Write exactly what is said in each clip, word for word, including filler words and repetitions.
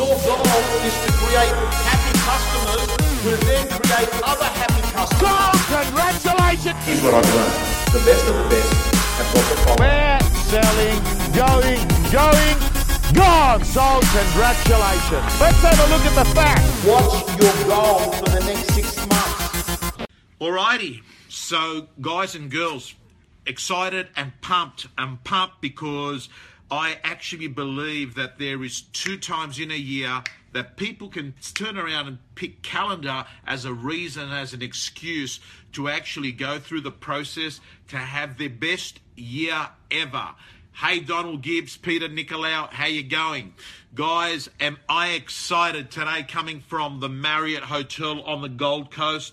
Your goal is to create happy customers who then create other happy customers. God, congratulations! Here's what I've learned. The best of the best have got the problem. We're selling, going, going, gone. So congratulations. Let's have a look at the facts. What's your goal for the next six months? Alrighty. So guys and girls, excited and pumped. I'm pumped because I actually believe that there is two times in a year that people can turn around and pick calendar as a reason, as an excuse to actually go through the process to have their best year ever. Hey, Donald Gibbs, Peter Nicolau, how you going? Guys, am I excited today coming from the Marriott Hotel on the Gold Coast,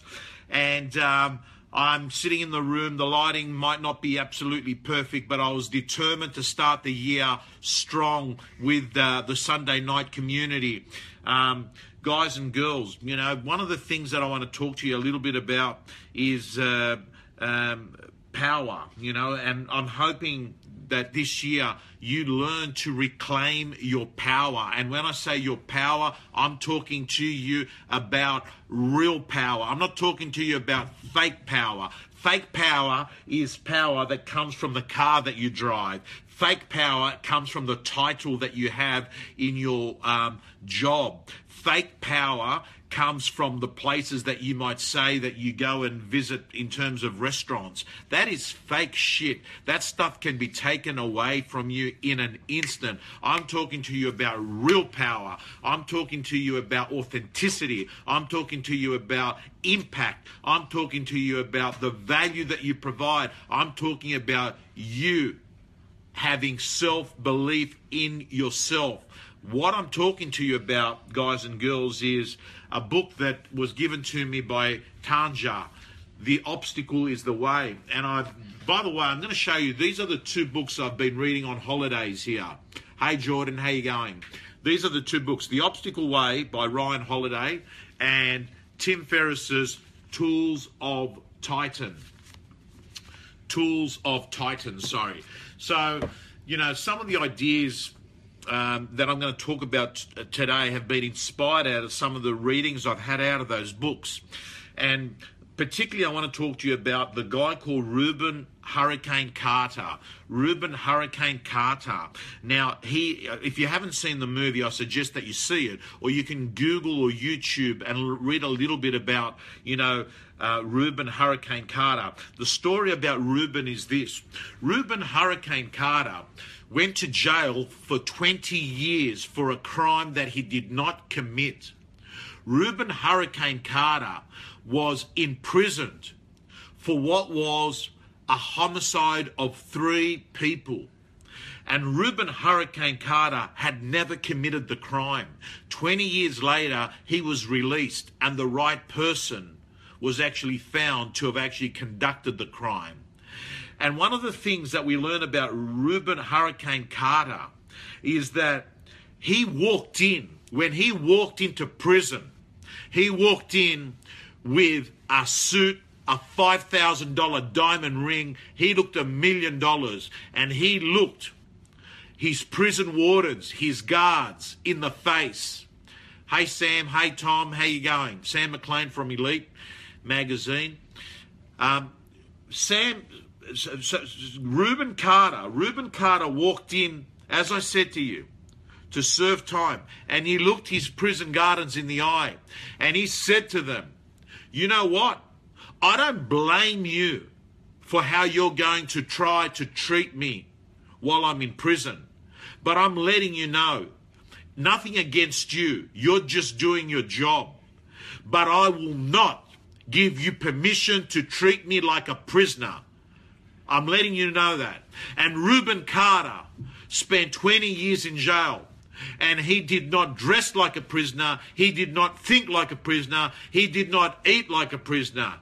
and um, I'm sitting in the room. The lighting might not be absolutely perfect, but I was determined to start the year strong with uh, the Sunday night community. Um, guys and girls, you know, one of the things that I want to talk to you a little bit about is uh, um, power, you know, and I'm hoping that this year you learn to reclaim your power. And when I say your power, I'm talking to you about real power. I'm not talking to you about fake power. Fake power is power that comes from the car that you drive. Fake power comes from the title that you have in your um, job. Fake power comes from the places that you might say that you go and visit in terms of restaurants. That is fake shit. That stuff can be taken away from you in an instant. I'm talking to you about real power. I'm talking to you about authenticity. I'm talking to you about impact. I'm talking to you about the value that you provide. I'm talking about you having self-belief in yourself. What I'm talking to you about, guys and girls, is a book that was given to me by Tanja, The Obstacle is the Way. And I, by the way, I'm going to show you, these are the two books I've been reading on holidays here. Hey, Jordan, how you going? These are the two books, The Obstacle Way by Ryan Holiday and Tim Ferriss's Tools of Titan. Tools of Titan, sorry. So, you know, some of the ideas Um, that I'm going to talk about t- today have been inspired out of some of the readings I've had out of those books. And particularly I want to talk to you about the guy called Rubin Hurricane Carter. Rubin Hurricane Carter. Now, he, if you haven't seen the movie, I suggest that you see it, or you can Google or YouTube and l- read a little bit about, you know, uh, Rubin Hurricane Carter. The story about Rubin is this. Rubin Hurricane Carter went to jail for twenty years for a crime that he did not commit. Rubin Hurricane Carter was imprisoned for what was a homicide of three people. And Rubin Hurricane Carter had never committed the crime. twenty years later, he was released, and the right person was actually found to have actually conducted the crime. And one of the things that we learn about Rubin Hurricane Carter is that he walked in, when he walked into prison, he walked in with a suit, a five thousand dollars diamond ring. He looked a million dollars, and he looked his prison wardens, his guards, in the face. Hey, Sam. Hey, Tom. How you going? Sam McLean from Elite Magazine. Um, Sam... So, so, Rubin Carter, Rubin Carter walked in, as I said to you, to serve time, and he looked his prison guards in the eye, and he said to them, you know what? I don't blame you for how you're going to try to treat me while I'm in prison, but I'm letting you know, nothing against you. You're just doing your job, but I will not give you permission to treat me like a prisoner. I'm letting you know that. And Rubin Carter spent twenty years in jail, and he did not dress like a prisoner. He did not think like a prisoner. He did not eat like a prisoner.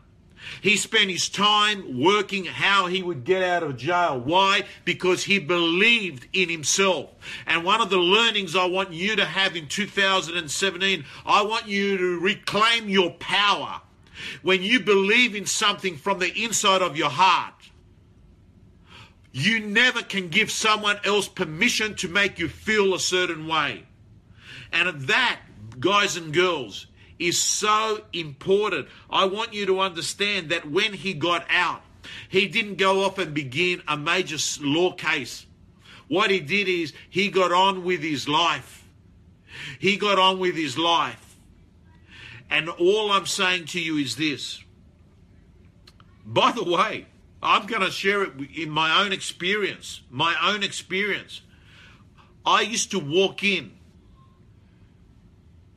He spent his time working how he would get out of jail. Why? Because he believed in himself. And one of the learnings I want you to have in two thousand seventeen, I want you to reclaim your power. When you believe in something from the inside of your heart, you never can give someone else permission to make you feel a certain way. And that, guys and girls, is so important. I want you to understand that when he got out, he didn't go off and begin a major law case. What he did is he got on with his life. He got on with his life. And all I'm saying to you is this. By the way, I'm going to share it in my own experience, my own experience. I used to walk in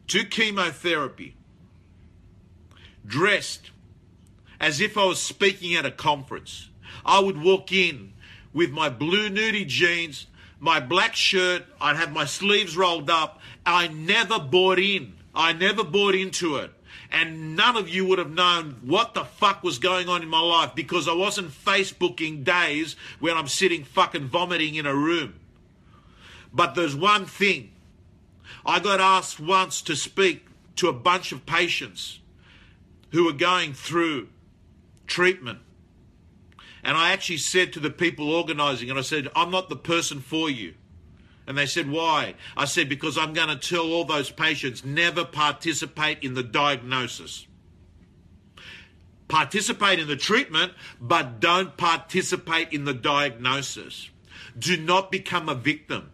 to chemotherapy dressed as if I was speaking at a conference. I would walk in with my blue nudie jeans, my black shirt, I'd have my sleeves rolled up. I never bought in. I never bought into it. And none of you would have known what the fuck was going on in my life because I wasn't Facebooking days when I'm sitting fucking vomiting in a room. But there's one thing. I got asked once to speak to a bunch of patients who were going through treatment. And I actually said to the people organizing, and I said, I'm not the person for you. And they said, why? I said, because I'm going to tell all those patients, never participate in the diagnosis. Participate in the treatment, but don't participate in the diagnosis. Do not become a victim.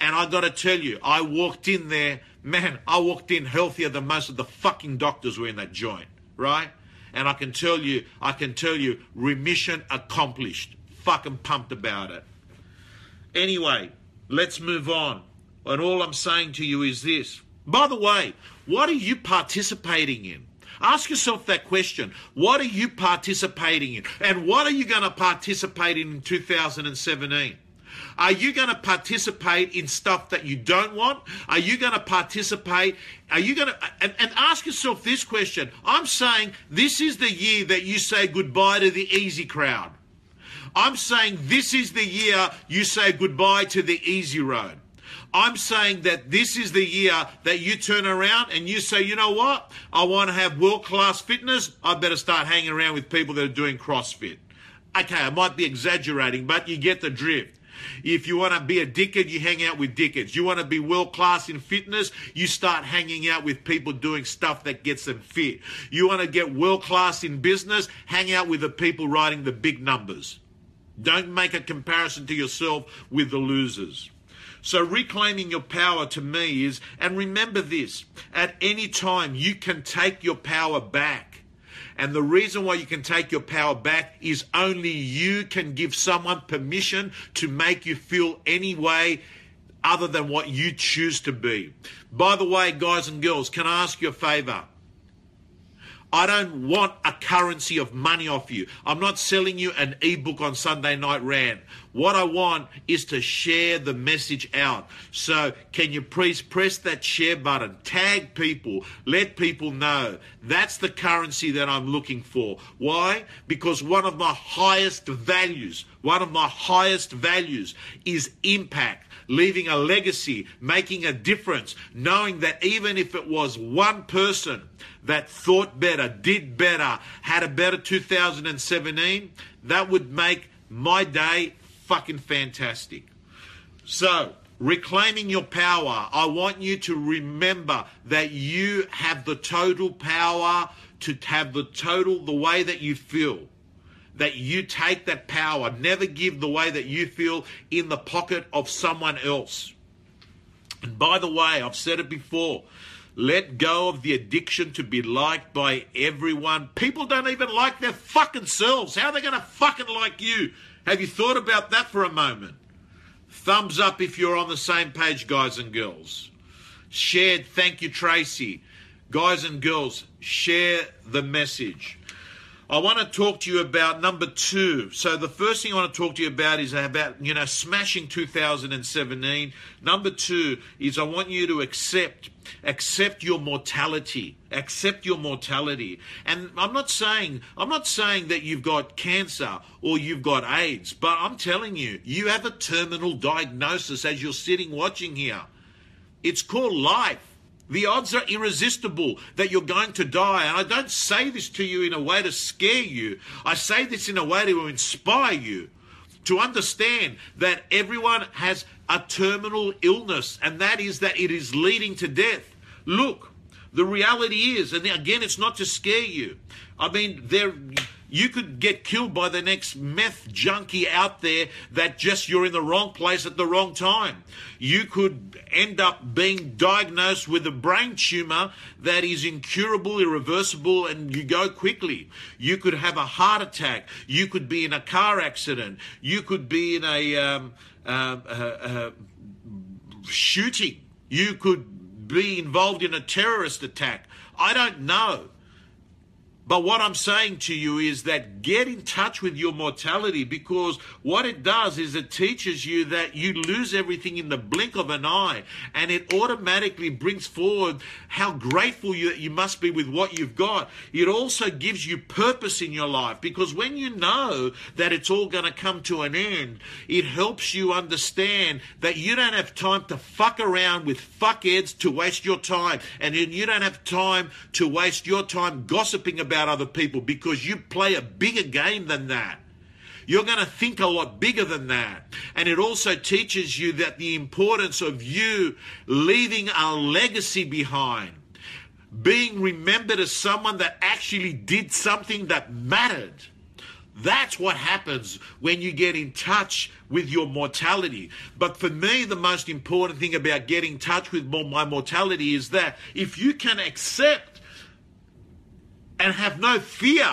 And I got to tell you, I walked in there, man, I walked in healthier than most of the fucking doctors were in that joint, right? And I can tell you, I can tell you, remission accomplished. Fucking pumped about it. Anyway, let's move on. And all I'm saying to you is this. By the way, what are you participating in? Ask yourself that question. What are you participating in? And what are you going to participate in in two thousand seventeen? Are you going to participate in stuff that you don't want? Are you going to participate? Are you going to, and, and ask yourself this question. I'm saying this is the year that you say goodbye to the easy crowd. I'm saying this is the year you say goodbye to the easy road. I'm saying that this is the year that you turn around and you say, you know what? I want to have world-class fitness. I better start hanging around with people that are doing CrossFit. Okay, I might be exaggerating, but you get the drift. If you want to be a dickhead, you hang out with dickheads. You want to be world-class in fitness, you start hanging out with people doing stuff that gets them fit. You want to get world-class in business, hang out with the people writing the big numbers. Don't make a comparison to yourself with the losers. So reclaiming your power to me is, and remember this, at any time you can take your power back. And the reason why you can take your power back is only you can give someone permission to make you feel any way other than what you choose to be. By the way, guys and girls, can I ask you a favor? I don't want a currency of money off you. I'm not selling you an ebook on Sunday Night Rant. What I want is to share the message out. So can you please press that share button, tag people, let people know. That's the currency that I'm looking for. Why? Because one of my highest values, one of my highest values is impact. Leaving a legacy, making a difference, knowing that even if it was one person that thought better, did better, had a better two thousand seventeen, that would make my day fucking fantastic. So, reclaiming your power, I want you to remember that you have the total power to have the total, the way that you feel. That you take that power. Never give the way that you feel in the pocket of someone else. And by the way, I've said it before, let go of the addiction to be liked by everyone. People don't even like their fucking selves. How are they going to fucking like you? Have you thought about that for a moment? Thumbs up if you're on the same page, guys and girls. Shared, thank you, Tracy. Guys and girls, share the message. I want to talk to you about number two. So the first thing I want to talk to you about is about, you know, smashing two thousand seventeen. Number two is I want you to accept, accept your mortality, accept your mortality. And I'm not saying, I'm not saying that you've got cancer or you've got AIDS, but I'm telling you, you have a terminal diagnosis as you're sitting watching here. It's called life. The odds are irresistible that you're going to die. And I don't say this to you in a way to scare you. I say this in a way to inspire you. to understand that everyone has a terminal illness, and that is that it is leading to death. Look, the reality is, and again, it's not to scare you. I mean, there, you could get killed by the next meth junkie out there that just you're in the wrong place at the wrong time. You could end up being diagnosed with a brain tumor that is incurable, irreversible, and you go quickly. You could have a heart attack. You could be in a car accident. You could be in a um, uh, uh, uh, shooting. You could be involved in a terrorist attack. I don't know. But what I'm saying to you is that get in touch with your mortality, because what it does is it teaches you that you lose everything in the blink of an eye, and it automatically brings forward how grateful you, you must be with what you've got. It also gives you purpose in your life, because when you know that it's all going to come to an end, it helps you understand that you don't have time to fuck around with fuckheads to waste your time, and then you don't have time to waste your time gossiping about about other people, because you play a bigger game than that. You're going to think a lot bigger than that. And it also teaches you that the importance of you leaving a legacy behind, being remembered as someone that actually did something that mattered. That's what happens when you get in touch with your mortality. But for me, the most important thing about getting in touch with my mortality is that if you can accept and have no fear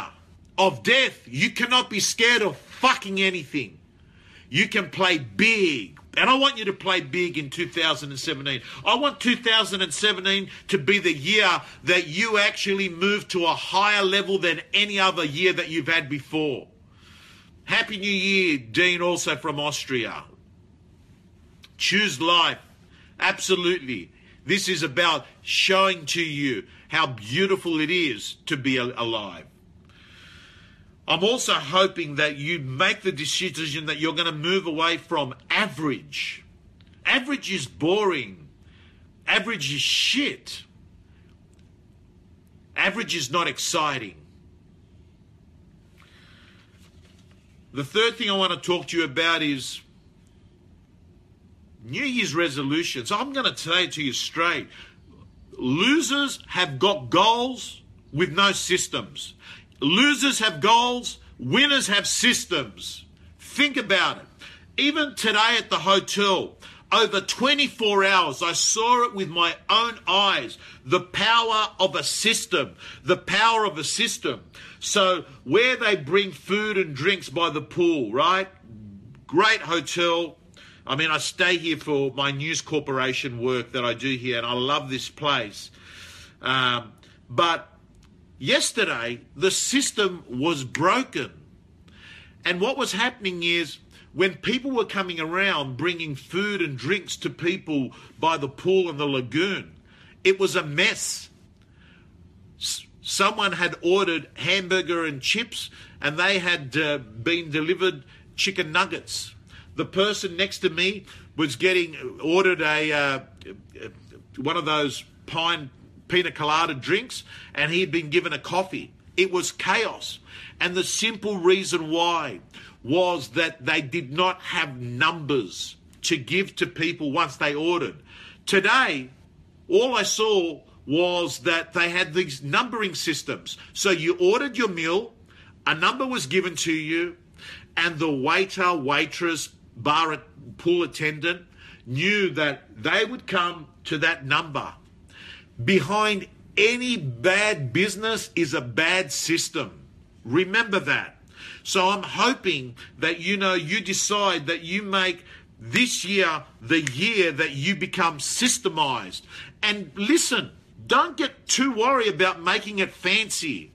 of death, you cannot be scared of fucking anything. You can play big. And I want you to play big in two thousand seventeen. I want two thousand seventeen to be the year that you actually move to a higher level than any other year that you've had before. Happy New Year, Dean, also from Austria. Choose life. Absolutely. This is about showing to you how beautiful it is to be alive. I'm also hoping that you make the decision that you're going to move away from average. Average is boring. Average is shit. Average is not exciting. The third thing I want to talk to you about is New Year's resolutions. I'm going to say to you straight, losers have got goals with no systems. Losers have goals, winners have systems. Think about it. Even today at the hotel, over twenty-four hours, I saw it with my own eyes, the power of a system, the power of a system. So where they bring food and drinks by the pool, right? Great hotel. I mean, I stay here for my News Corporation work that I do here, and I love this place. Um, but yesterday, the system was broken. And what was happening is when people were coming around bringing food and drinks to people by the pool and the lagoon, it was a mess. Someone had ordered hamburger and chips, and they had uh, been delivered chicken nuggets. The person next to me was getting ordered a uh, one of those pine pina colada drinks, and he'd been given a coffee. It was chaos. And the simple reason why was that they did not have numbers to give to people once they ordered. Today, all I saw was that they had these numbering systems. So you ordered your meal, a number was given to you, and the waiter, waitress, bar at pool attendant knew that they would come to that number. Behind any bad business is a bad system. Remember that. So I'm hoping that, you know, you decide that you make this year the year that you become systemized. And listen, don't get too worried about making it fancy.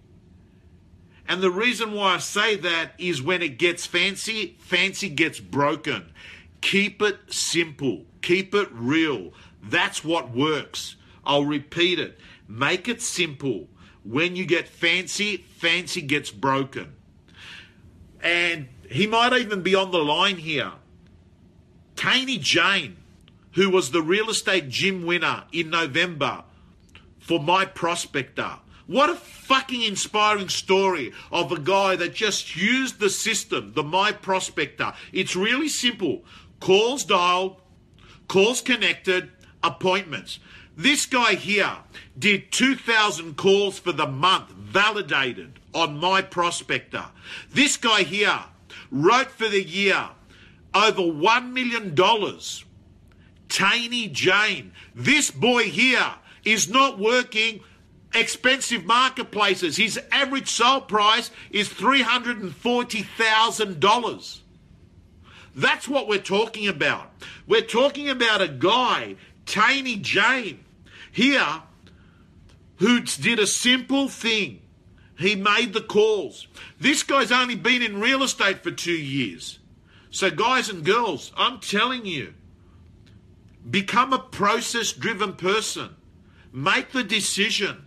And the reason why I say that is when it gets fancy, fancy gets broken. Keep it simple. Keep it real. That's what works. I'll repeat it. Make it simple. When you get fancy, fancy gets broken. And he might even be on the line here. Taney Jane, who was the real estate gym winner in November for My Prospector, What a fucking inspiring story of a guy that just used the system, the My Prospector. It's really simple. Calls dialed, calls connected, appointments. This guy here did two thousand calls for the month, validated on My Prospector. This guy here wrote for the year over one million dollars. Taney Jane. This boy here is not working expensive marketplaces. His average sold price is three hundred forty thousand dollars. That's what we're talking about. We're talking about a guy, Taney Jane, here, who did a simple thing. He made the calls. This guy's only been in real estate for two years. So guys and girls, I'm telling you, become a process-driven person. Make the decision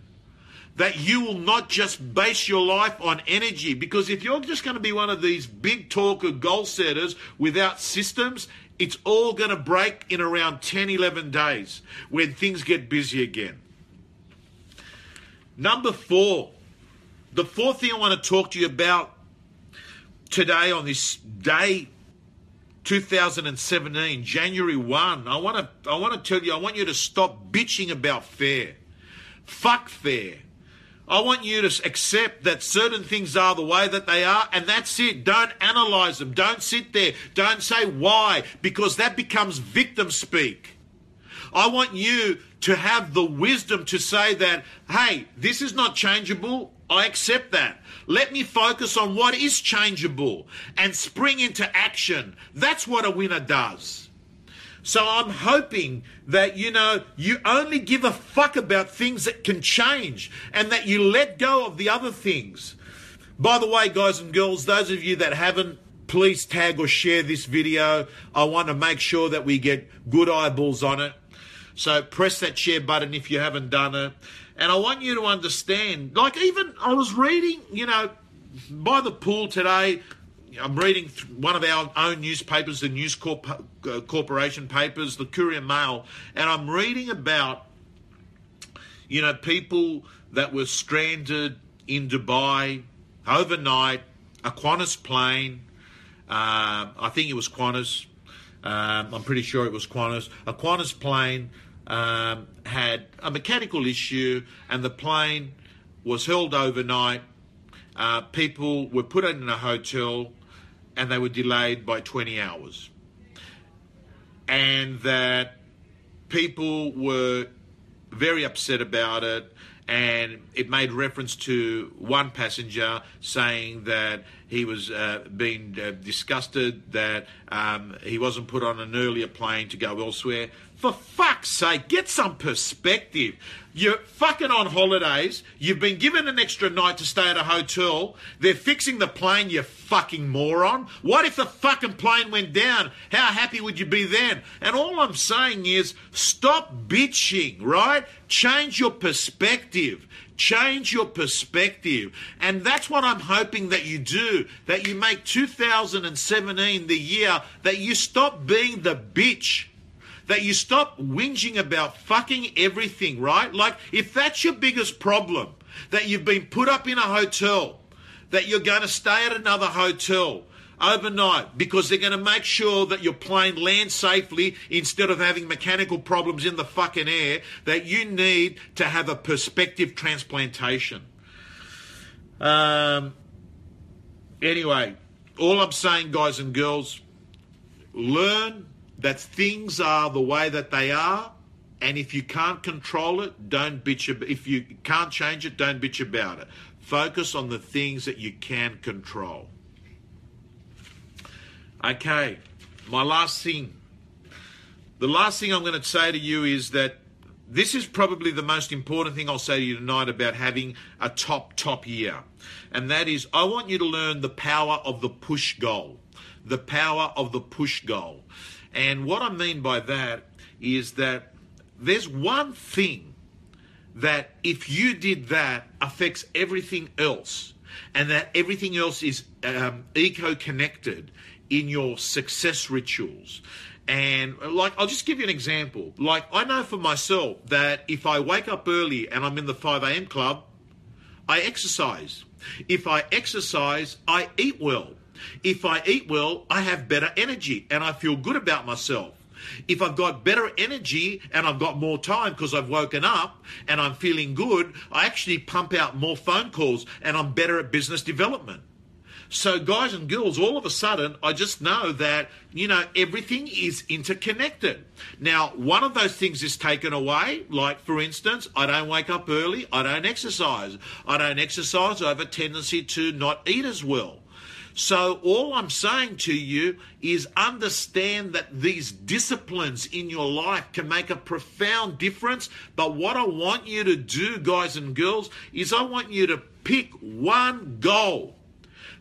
that you will not just base your life on energy, because if you're just going to be one of these big talker goal setters without systems, it's all going to break in around ten, eleven days when things get busy again. Number four, the fourth thing I want to talk to you about today on this day, two thousand seventeen, January first, I want to I want to tell you, I want you to stop bitching about fair. Fuck fair. I want you to accept that certain things are the way that they are, and that's it. Don't analyze them. Don't sit there. Don't say why, because that becomes victim speak. I want you to have the wisdom to say that, hey, this is not changeable. I accept that. Let me focus on what is changeable and spring into action. That's what a winner does. So I'm hoping that, you know, you only give a fuck about things that can change and that you let go of the other things. By the way, guys and girls, those of you that haven't, please tag or share this video. I want to make sure that we get good eyeballs on it. So press that share button if you haven't done it. And I want you to understand, like even I was reading, you know, by the pool today, I'm reading one of our own newspapers, the News Corp uh, Corporation papers, the Courier-Mail, and I'm reading about, you know, people that were stranded in Dubai overnight, a Qantas plane, uh, I think it was Qantas, um, I'm pretty sure it was Qantas, a Qantas plane um, had a mechanical issue and the plane was held overnight. Uh, people were put in a hotel and they were delayed by twenty hours. And that people were very upset about it, and it made reference to one passenger saying that he was uh, being uh, disgusted, that um, he wasn't put on an earlier plane to go elsewhere. For fuck's sake, get some perspective. You're fucking on holidays. You've been given an extra night to stay at a hotel. They're fixing the plane, you fucking moron. What if the fucking plane went down? How happy would you be then? And all I'm saying is stop bitching, right? Change your perspective. Change your perspective. And that's what I'm hoping that you do, that you make two thousand seventeen the year that you stop being the bitch. That you stop whinging about fucking everything, right? Like, if that's your biggest problem, that you've been put up in a hotel, that you're going to stay at another hotel overnight because they're going to make sure that your plane lands safely instead of having mechanical problems in the fucking air, that you need to have a perspective transplantation. Um, anyway, all I'm saying, guys and girls, learn that things are the way that they are, and if you can't control it, don't bitch about it. If you can't change it, don't bitch about it. Focus on the things that you can control. Okay, my last thing. The last thing I'm going to say to you is that this is probably the most important thing I'll say to you tonight about having a top, top year. And that is, I want you to learn the power of the push goal. The power of the push goal. And what I mean by that is that there's one thing that if you did that affects everything else, and that everything else is um, eco-connected in your success rituals. And like, I'll just give you an example. Like, I know for myself that if I wake up early and I'm in the five A M club, I exercise. If I exercise, I eat well. If I eat well, I have better energy and I feel good about myself. If I've got better energy and I've got more time because I've woken up and I'm feeling good, I actually pump out more phone calls and I'm better at business development. So guys and girls, all of a sudden, I just know that, you know, everything is interconnected. Now, one of those things is taken away. Like, for instance, I don't wake up early. I don't exercise. I don't exercise. I have a tendency to not eat as well. So all I'm saying to you is understand that these disciplines in your life can make a profound difference. But what I want you to do, guys and girls, is I want you to pick one goal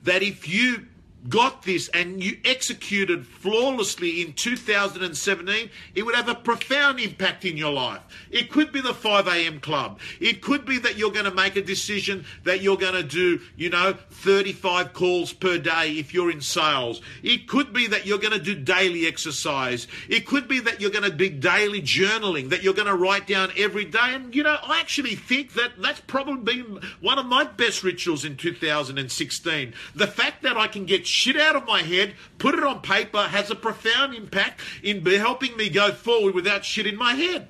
that if you got this and you executed flawlessly in two thousand seventeen, it would have a profound impact in your life. It could be the five a m club. It could be that you're going to make a decision that you're going to do, you know, thirty-five calls per day if you're in sales. It could be that you're going to do daily exercise. It could be that you're going to do daily journaling, that you're going to write down every day. And, you know, I actually think that that's probably been one of my best rituals in two thousand sixteen. The fact that I can get shit out of my head, put it on paper, has a profound impact in helping me go forward without shit in my head.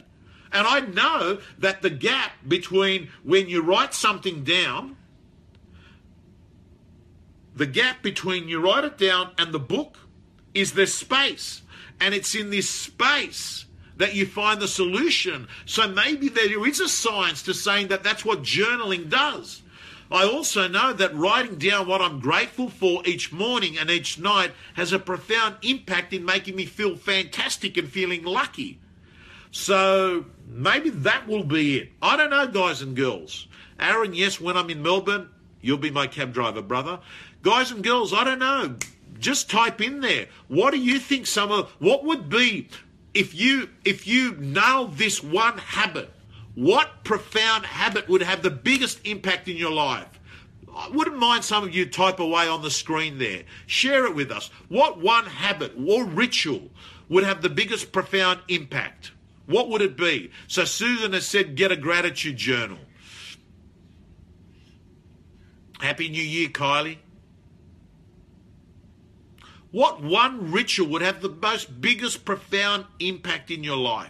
And I know that the gap between when you write something down, the gap between you write it down and the book is this space. And it's in this space that you find the solution. So maybe there is a science to saying that that's what journaling does. I also know that writing down what I'm grateful for each morning and each night has a profound impact in making me feel fantastic and feeling lucky. So maybe that will be it. I don't know, guys and girls. Aaron, yes, when I'm in Melbourne, you'll be my cab driver, brother. Guys and girls, I don't know. Just type in there. What do you think some of, what would be, if you, if you nailed this one habit, what profound habit would have the biggest impact in your life? I wouldn't mind some of you type away on the screen there. Share it with us. What one habit or ritual would have the biggest profound impact? What would it be? So Susan has said, get a gratitude journal. Happy New Year, Kylie. What one ritual would have the most biggest profound impact in your life?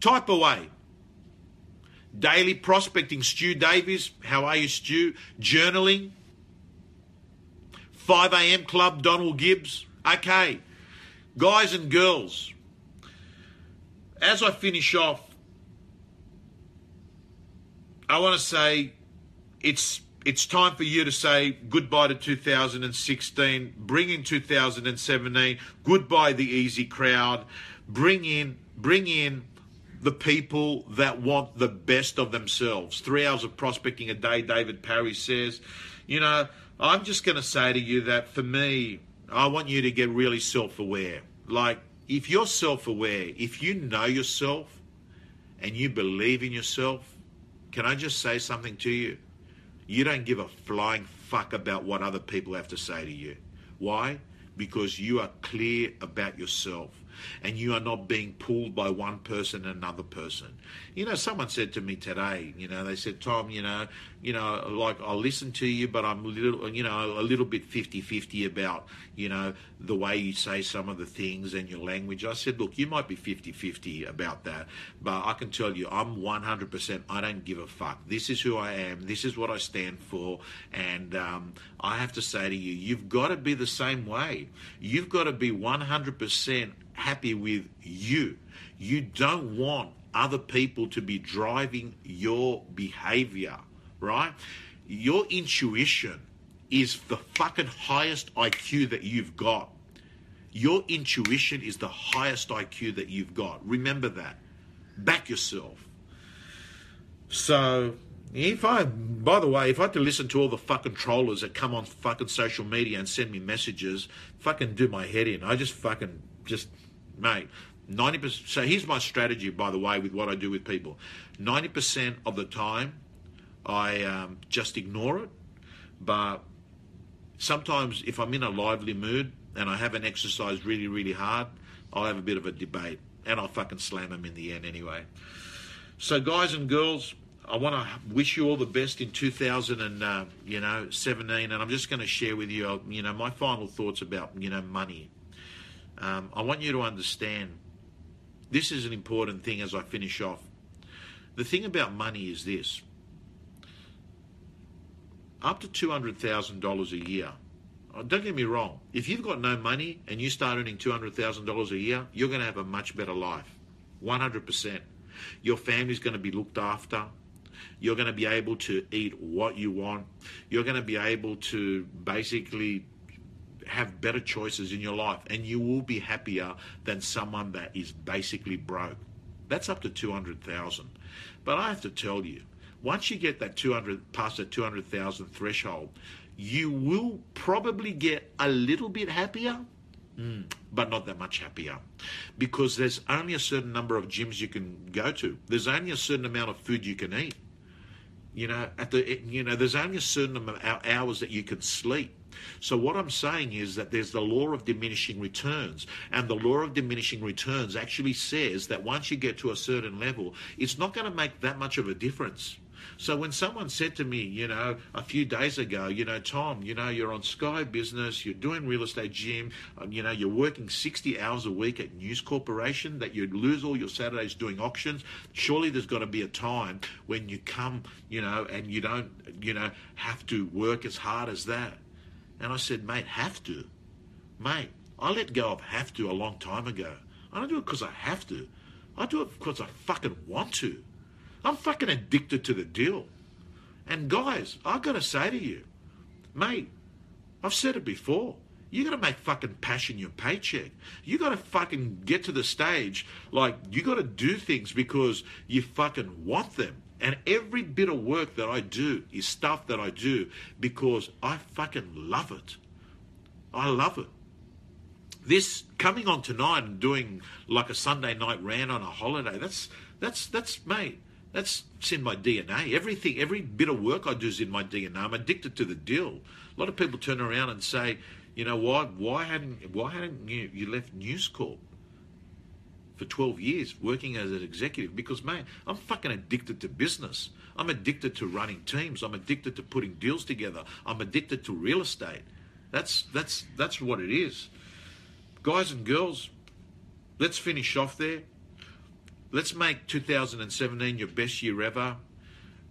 Type away. Daily prospecting, Stu Davies. How are you, Stu? Journaling. five a m club, Donald Gibbs. Okay. Guys and girls, as I finish off, I want to say it's it's time for you to say goodbye to two thousand sixteen. Bring in two thousand seventeen. Goodbye the easy crowd. Bring in, bring in the people that want the best of themselves. Three hours of prospecting a day, David Parry says. You know, I'm just going to say to you that for me, I want you to get really self-aware. Like, if you're self-aware, if you know yourself and you believe in yourself, can I just say something to you? You don't give a flying fuck about what other people have to say to you. Why? Because you are clear about yourself. And you are not being pulled by one person and another person. You know, someone said to me today, you know, they said, Tom, you know, you know, like, I'll listen to you, but I'm a little, you know, a little bit fifty fifty about, you know, the way you say some of the things and your language. I said, look, you might be fifty fifty about that, but I can tell you, I'm one hundred percent, I don't give a fuck. This is who I am. This is what I stand for. And um, I have to say to you, you've got to be the same way. You've got to be one hundred percent happy with you. You don't want other people to be driving your behavior, right? Your intuition is the fucking highest I Q that you've got. Your intuition is the highest I Q that you've got. Remember that. Back yourself. So, if I, by the way, if I had to listen to all the fucking trollers that come on fucking social media and send me messages, fucking do my head in. I just fucking, just... Mate, ninety percent. So here's my strategy, by the way, with what I do with people. ninety percent of the time, I um, just ignore it. But sometimes if I'm in a lively mood and I haven't exercised really, really hard, I'll have a bit of a debate and I'll fucking slam them in the end anyway. So guys and girls, I want to wish you all the best in two thousand seventeen, and I'm just going to share with you, you know, my final thoughts about, you know, money. Um, I want you to understand this is an important thing as I finish off. The thing about money is this. Up to two hundred thousand dollars a year, don't get me wrong, if you've got no money and you start earning two hundred thousand dollars a year, you're going to have a much better life, one hundred percent. Your family's going to be looked after. You're going to be able to eat what you want. You're going to be able to basically have better choices in your life, and you will be happier than someone that is basically broke. That's up to two hundred thousand dollars. But I have to tell you, once you get that two hundred, past that two hundred thousand dollars threshold, you will probably get a little bit happier, mm. but not that much happier, because there's only a certain number of gyms you can go to. There's only a certain amount of food you can eat. You know, at the you know, there's only a certain amount of hours that you can sleep. So what I'm saying is that there's the law of diminishing returns, and the law of diminishing returns actually says that once you get to a certain level, it's not going to make that much of a difference. So when someone said to me, you know, a few days ago, you know, Tom, you know, you're on Sky Business, you're doing real estate gym, um, you know, you're working sixty hours a week at News Corporation, that you'd lose all your Saturdays doing auctions. Surely there's got to be a time when you come, you know, and you don't, you know, have to work as hard as that. And I said, mate, have to. Mate, I let go of have to a long time ago. I don't do it because I have to. I do it because I fucking want to. I'm fucking addicted to the deal. And guys, I've got to say to you, mate, I've said it before. You got to make fucking passion your paycheck. You got to fucking get to the stage, like, you got to do things because you fucking want them. And every bit of work that I do is stuff that I do because I fucking love it. I love it. This coming on tonight and doing like a Sunday night rant on a holiday, that's, that's, that's, mate, that's it's in my D N A. Everything, every bit of work I do is in my D N A. I'm addicted to the deal. A lot of people turn around and say, you know, why, why hadn't, why hadn't you, you left News Corp for twelve years working as an executive? Because, mate, I'm fucking addicted to business. I'm addicted to running teams. I'm addicted to putting deals together. I'm addicted to real estate. That's, that's, that's what it is. Guys and girls, let's finish off there. Let's make two thousand seventeen your best year ever.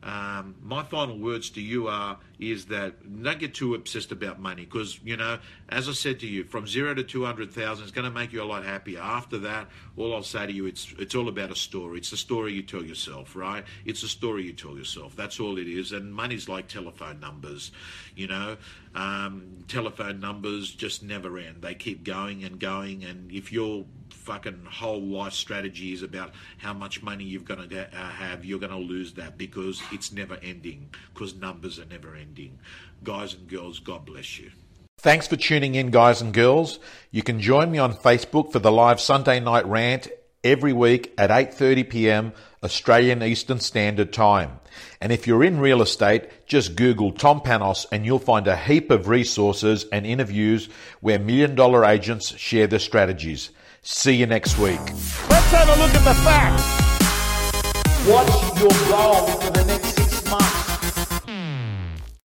Um, my final words to you are, is that don't get too obsessed about money because, you know, as I said to you, from zero to two hundred thousand, it's going to make you a lot happier. After that, all I'll say to you, it's it's all about a story. It's the story you tell yourself, right? It's the story you tell yourself. That's all it is. And money's like telephone numbers, you know. Um, telephone numbers just never end. They keep going and going. And if you're fucking whole life strategy is about how much money you've got to uh, have, you're going to lose that because it's never ending, because numbers are never ending. Guys and girls, God bless you. Thanks for tuning in, guys and girls. You can join me on Facebook for the live Sunday night rant every week at eight thirty p.m. Australian Eastern Standard Time. And if you're in real estate, just Google Tom Panos and you'll find a heap of resources and interviews where million dollar agents share their strategies. See you next week. Let's have a look at the facts. What's your goal for the next